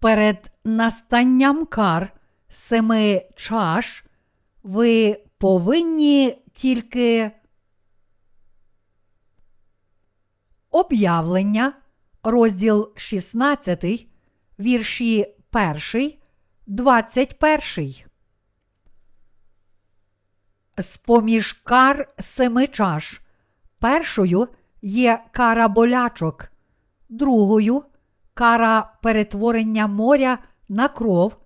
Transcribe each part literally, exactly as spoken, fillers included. перед настанням кар семи чаш ви повинні тільки... Об'явлення, розділ шістнадцятий, вірші перший, двадцять перший. З-поміж кар семи чаш першою є кара болячок, другою – кара перетворення моря на кров,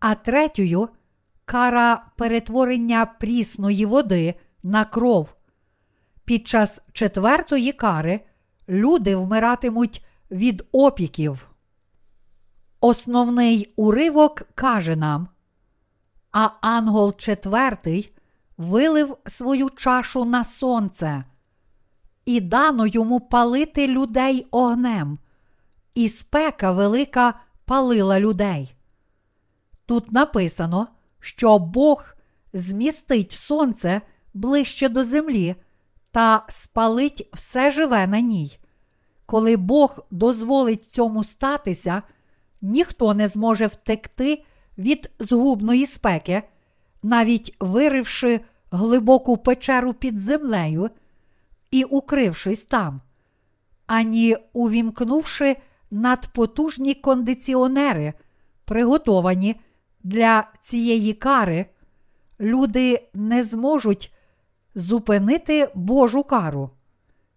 а третьою – кара перетворення прісної води на кров. Під час четвертої кари люди вмиратимуть від опіків. Основний уривок каже нам: «А ангел четвертий вилив свою чашу на сонце, і дано йому палити людей огнем, і спека велика палила людей». Тут написано, що Бог змістить сонце ближче до землі та спалить все живе на ній. Коли Бог дозволить цьому статися, ніхто не зможе втекти від згубної спеки, навіть виривши глибоку печеру під землею і укрившись там, ані увімкнувши надпотужні кондиціонери, приготовані для цієї кари, люди не зможуть зупинити Божу кару.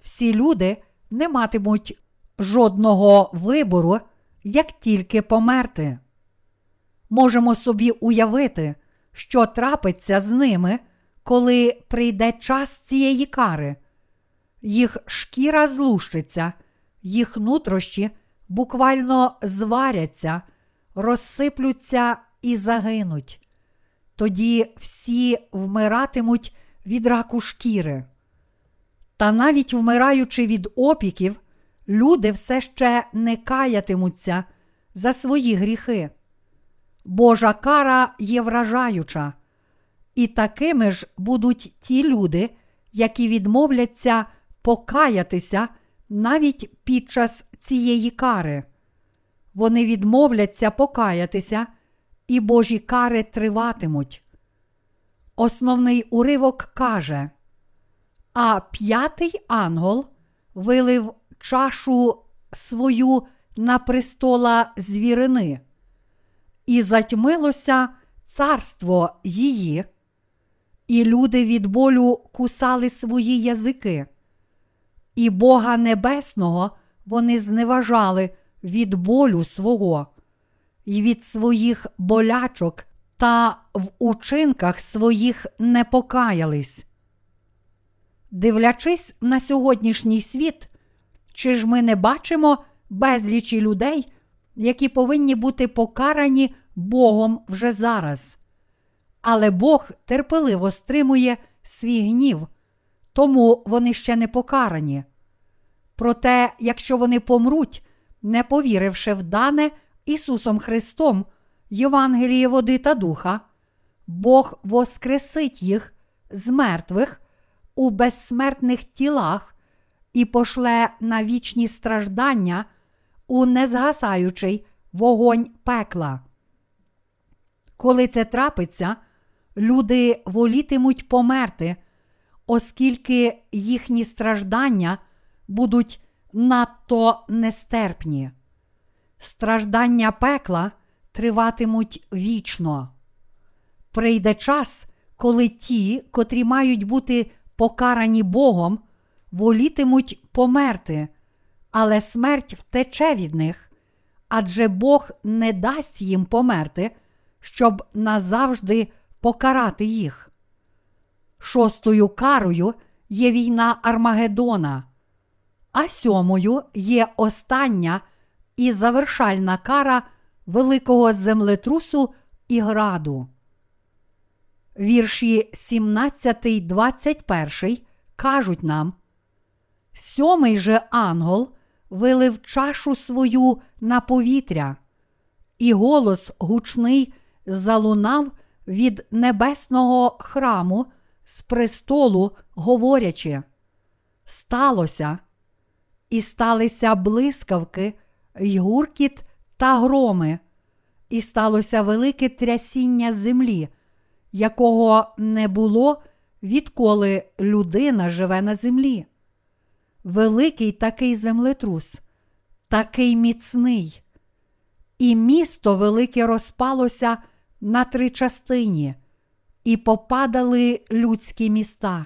Всі люди не матимуть жодного вибору, як тільки померти. Можемо собі уявити, що трапиться з ними, коли прийде час цієї кари. Їх шкіра злущиться, їх нутрощі буквально зваряться, розсиплються і загинуть. Тоді всі вмиратимуть від раку шкіри. Та навіть вмираючи від опіків, люди все ще не каятимуться за свої гріхи. Божа кара є вражаюча. І такими ж будуть ті люди, які відмовляться покаятися навіть під час цієї кари. Вони відмовляться покаятися, і Божі кари триватимуть. Основний уривок каже: «А п'ятий ангел вилив чашу свою на престола звірини, і затьмилося царство її, і люди від болю кусали свої язики, і Бога Небесного вони зневажали від болю свого, і від своїх болячок та в учинках своїх не покаялись». Дивлячись на сьогоднішній світ, чи ж ми не бачимо безлічі людей, які повинні бути покарані Богом вже зараз? Але Бог терпеливо стримує свій гнів, тому вони ще не покарані. Проте, якщо вони помруть, не повіривши в дане Ісусом Христом Євангеліє води та духа, Бог воскресить їх з мертвих у безсмертних тілах і пошле на вічні страждання у незгасаючий вогонь пекла. Коли це трапиться, люди волітимуть померти, оскільки їхні страждання будуть надто нестерпні. Страждання пекла триватимуть вічно. Прийде час, коли ті, котрі мають бути покарані Богом, волітимуть померти, але смерть втече від них, адже Бог не дасть їм померти, щоб назавжди покарати їх. Шостою карою є війна Армагеддона, а сьомою є остання і завершальна кара великого землетрусу і граду. Вірші сімнадцятий двадцять перший кажуть нам: «Сьомий же ангел вилив чашу свою на повітря, і голос гучний залунав від небесного храму з престолу, говорячи: сталося, і сталися блискавки, й гуркіт та громи, і сталося велике трясіння землі, якого не було, відколи людина живе на землі. Великий такий землетрус, такий міцний. І місто велике розпалося на три частині, і попадали людські міста.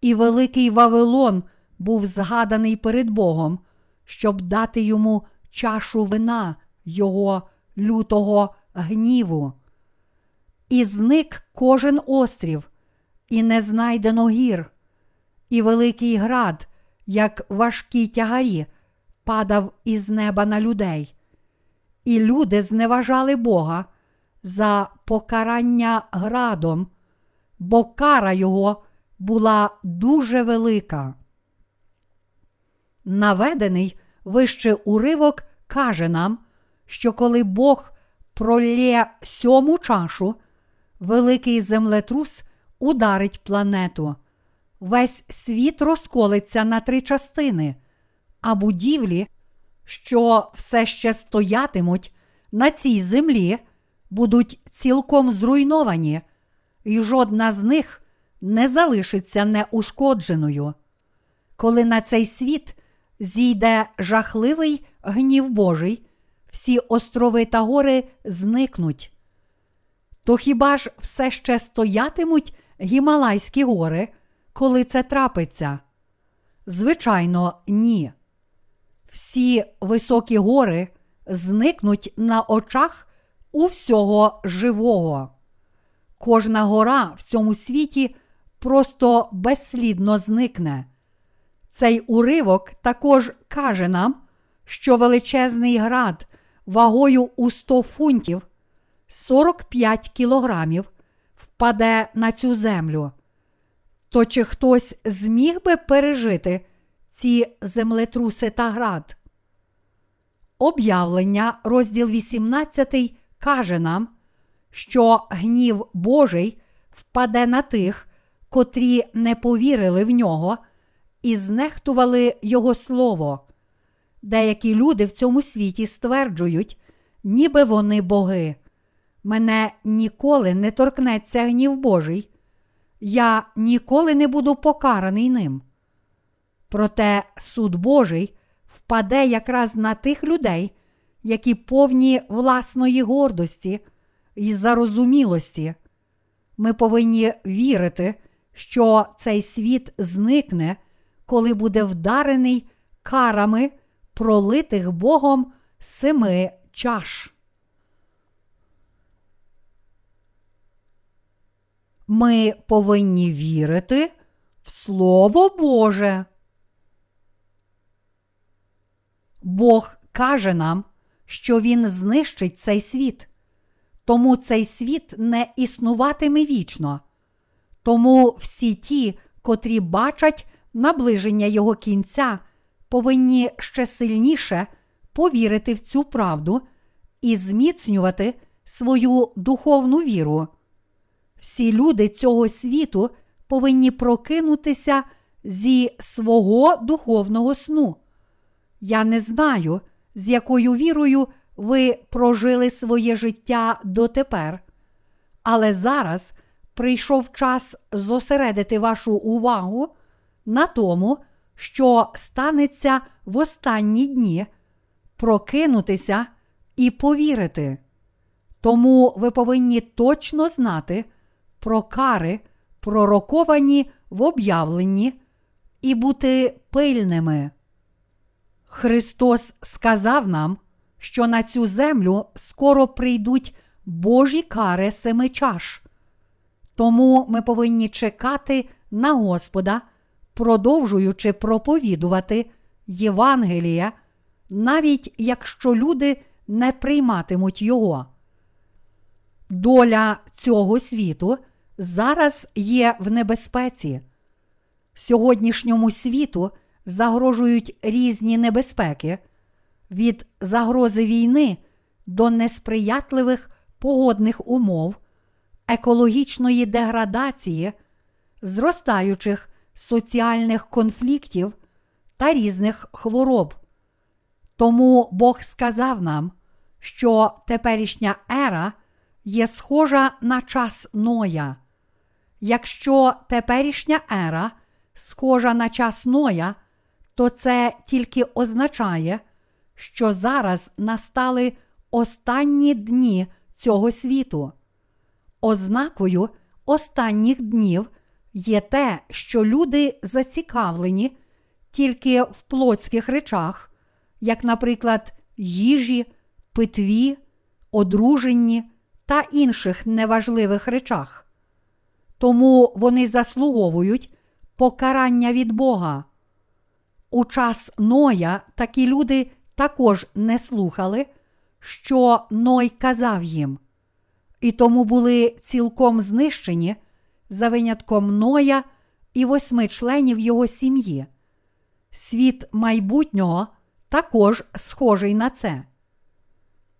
І великий Вавилон був згаданий перед Богом, щоб дати йому чашу вина його лютого гніву. І зник кожен острів, і не знайдено гір, і великий град, як важкі тягарі, падав із неба на людей. І люди зневажали Бога за покарання градом, бо кара його була дуже велика. Наведений вище уривок каже нам, що коли Бог пролє сьому чашу, великий землетрус ударить планету. Весь світ розколиться на три частини, а будівлі, що все ще стоятимуть на цій землі, будуть цілком зруйновані, і жодна з них не залишиться неушкодженою. Коли на цей світ зійде жахливий гнів Божий, всі острови та гори зникнуть. То хіба ж все ще стоятимуть Гімалайські гори, коли це трапиться? Звичайно, ні. Всі високі гори зникнуть на очах у всього живого. Кожна гора в цьому світі просто безслідно зникне. Цей уривок також каже нам, що величезний град вагою у сто фунтів, сорок п'ять кілограмів, впаде на цю землю. То чи хтось зміг би пережити ці землетруси та град? Об'явлення, розділ вісімнадцятий, каже нам, що гнів Божий впаде на тих, котрі не повірили в нього і знехтували його слово. Деякі люди в цьому світі стверджують, ніби вони боги. Мене ніколи не торкнеться гнів Божий. Я ніколи не буду покараний ним. Проте суд Божий впаде якраз на тих людей, які повні власної гордості і зарозумілості. Ми повинні вірити, що цей світ зникне, коли буде вдарений карами пролитих Богом семи чаш. Ми повинні вірити в Слово Боже. Бог каже нам, що Він знищить цей світ. Тому цей світ не існуватиме вічно. Тому всі ті, котрі бачать наближення його кінця, повинні ще сильніше повірити в цю правду і зміцнювати свою духовну віру. Всі люди цього світу повинні прокинутися зі свого духовного сну. Я не знаю, з якою вірою ви прожили своє життя дотепер, але зараз прийшов час зосередити вашу увагу на тому, що станеться в останні дні, прокинутися і повірити. Тому ви повинні точно знати про кари, пророковані в об'явленні, і бути пильними. Христос сказав нам, що на цю землю скоро прийдуть Божі кари семи чаш. Тому ми повинні чекати на Господа, продовжуючи проповідувати Євангеліє, навіть якщо люди не прийматимуть його. Доля цього світу зараз є в небезпеці. Сьогоднішньому світу загрожують різні небезпеки, від загрози війни до несприятливих погодних умов, екологічної деградації, зростаючих соціальних конфліктів та різних хвороб. Тому Бог сказав нам, що теперішня ера є схожа на час Ноя. Якщо теперішня ера схожа на час Ноя, то це тільки означає, що зараз настали останні дні цього світу. Ознакою останніх днів є те, що люди зацікавлені тільки в плотських речах, як, наприклад, їжі, питві, одруженні та інших неважливих речах. Тому вони заслуговують покарання від Бога. У час Ноя такі люди також не слухали, що Ной казав їм, і тому були цілком знищені за винятком Ноя і восьми членів його сім'ї. Світ майбутнього також схожий на це.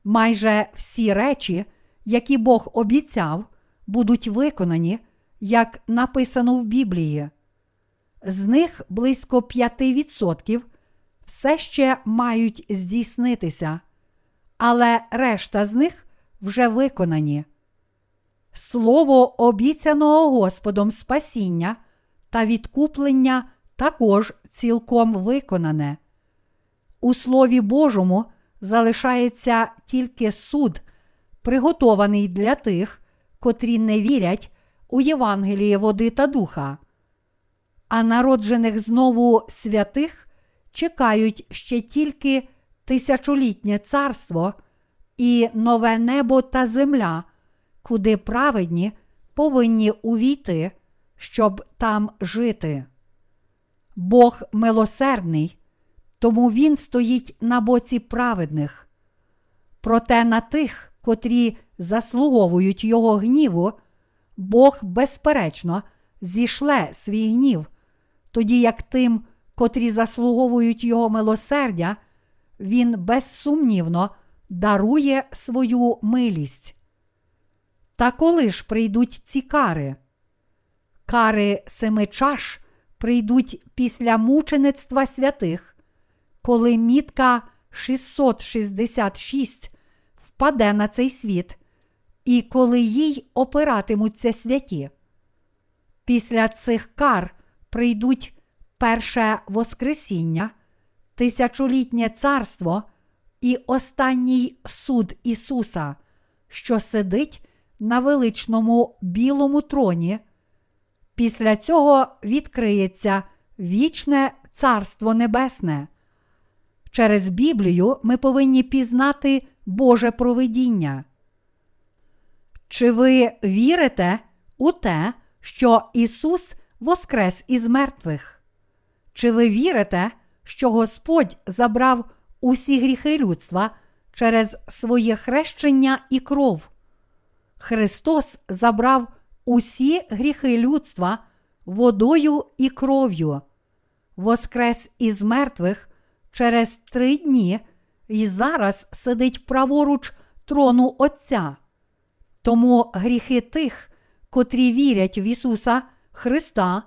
Майже всі речі, які Бог обіцяв, будуть виконані, як написано в Біблії. З них близько п'ять відсотків все ще мають здійснитися, але решта з них вже виконані. Слово обіцяного Господом спасіння та відкуплення також цілком виконане. У Слові Божому залишається тільки суд, приготований для тих, котрі не вірять у Євангеліє води та духа. А народжених знову святих чекають ще тільки тисячолітнє царство і нове небо та земля, куди праведні повинні увійти, щоб там жити. Бог милосердний, тому Він стоїть на боці праведних. Проте на тих, котрі заслуговують Його гніву, Бог, безперечно, зішле свій гнів, тоді як тим, котрі заслуговують Його милосердя, Він безсумнівно дарує свою милість. Та коли ж прийдуть ці кари? Кари семи чаш прийдуть після мучеництва святих, коли мітка шістсот шістдесят шість впаде на цей світ і коли їй опиратимуться святі. Після цих кар прийдуть перше воскресіння, тисячолітнє царство і останній суд Ісуса, що сидить на величному білому троні. Після цього відкриється вічне Царство Небесне. Через Біблію ми повинні пізнати Боже провидіння. Чи ви вірите у те, що Ісус воскрес із мертвих? Чи ви вірите, що Господь забрав усі гріхи людства через своє хрещення і кров? Христос забрав усі гріхи людства водою і кров'ю, воскрес із мертвих через три дні і зараз сидить праворуч трону Отця. Тому гріхи тих, котрі вірять в Ісуса Христа,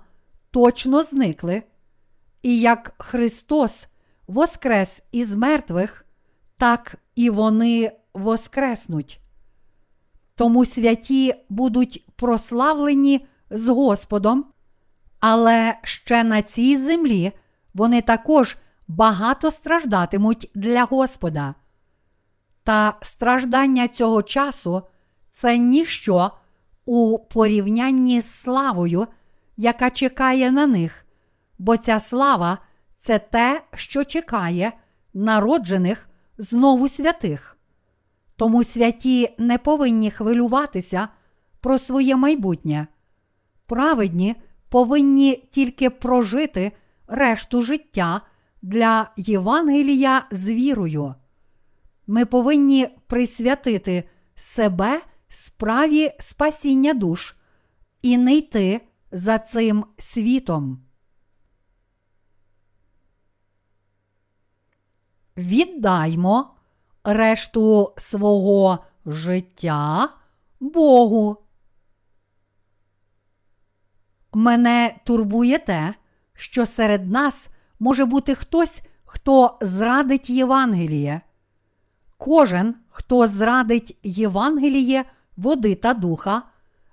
точно зникли. І як Христос воскрес із мертвих, так і вони воскреснуть. Тому святі будуть прославлені з Господом, але ще на цій землі вони також багато страждатимуть для Господа. Та страждання цього часу – це ніщо у порівнянні з славою, яка чекає на них, бо ця слава – це те, що чекає народжених знову святих. Тому святі не повинні хвилюватися про своє майбутнє. Праведні повинні тільки прожити решту життя для Євангелія з вірою. Ми повинні присвятити себе справі спасіння душ і не йти за цим світом. Віддаймо решту свого життя Богу. Мене турбує те, що серед нас може бути хтось, хто зрадить Євангеліє. Кожен, хто зрадить Євангеліє води та духа,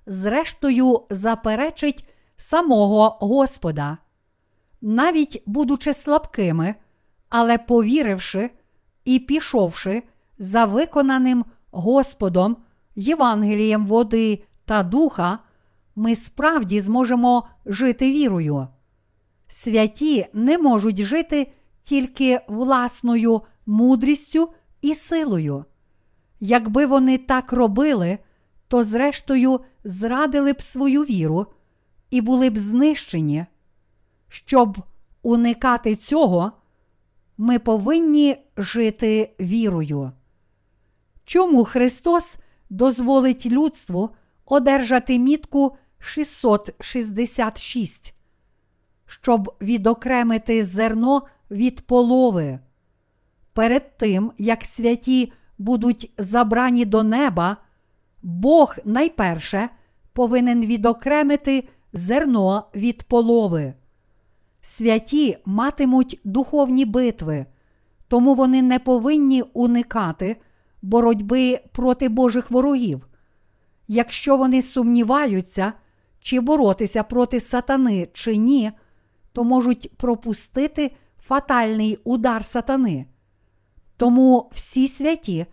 зрештою заперечить самого Господа. Навіть будучи слабкими, але повіривши і пішовши за виконаним Господом Євангелієм води та духа, ми справді зможемо жити вірою. Святі не можуть жити тільки власною мудрістю і силою. Якби вони так робили, то зрештою зрадили б свою віру і були б знищені. Щоб уникати цього, ми повинні жити вірою. Чому Христос дозволить людству одержати мітку шістсот шістдесят шість? Щоб відокремити зерно від полови. Перед тим, як святі будуть забрані до неба, Бог найперше повинен відокремити зерно від полови. Святі матимуть духовні битви, тому вони не повинні уникати боротьби проти Божих ворогів. Якщо вони сумніваються, чи боротися проти сатани чи ні, то можуть пропустити фатальний удар сатани. Тому всі святі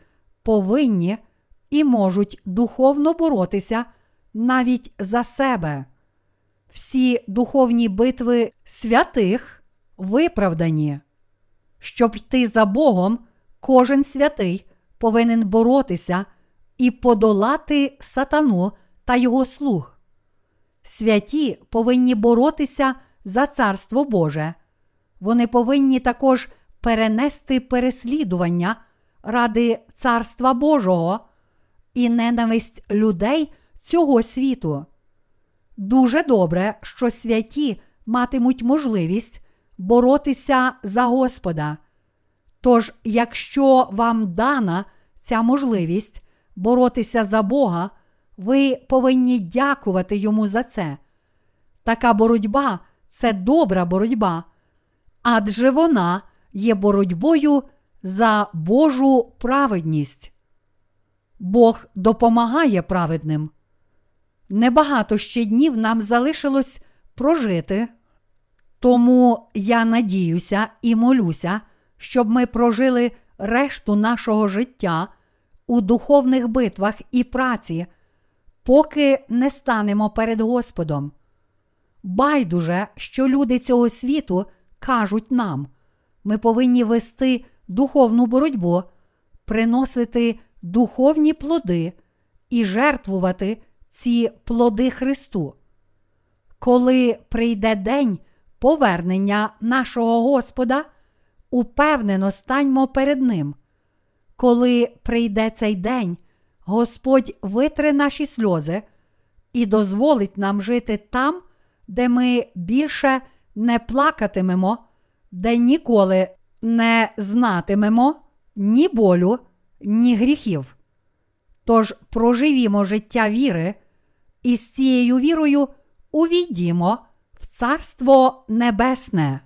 повинні і можуть духовно боротися навіть за себе. Всі духовні битви святих виправдані. Щоб йти за Богом, кожен святий повинен боротися і подолати сатану та його слуг. Святі повинні боротися за Царство Боже. Вони повинні також перенести переслідування ради Царства Божого і ненависть людей цього світу. Дуже добре, що святі матимуть можливість боротися за Господа. Тож, якщо вам дана ця можливість боротися за Бога, ви повинні дякувати Йому за це. Така боротьба – це добра боротьба, адже вона є боротьбою за Божу праведність. Бог допомагає праведним. Небагато ще днів нам залишилось прожити, тому я надіюся і молюся, щоб ми прожили решту нашого життя у духовних битвах і праці, поки не станемо перед Господом. Байдуже, що люди цього світу кажуть нам, ми повинні вести духовну боротьбу, приносити духовні плоди і жертвувати ці плоди Христу. Коли прийде день повернення нашого Господа, упевнено станьмо перед Ним. Коли прийде цей день, Господь витре наші сльози і дозволить нам жити там, де ми більше не плакатимемо, де ніколи не знатимемо ні болю, ні гріхів. Тож проживімо життя віри і з цією вірою увійдімо в Царство Небесне.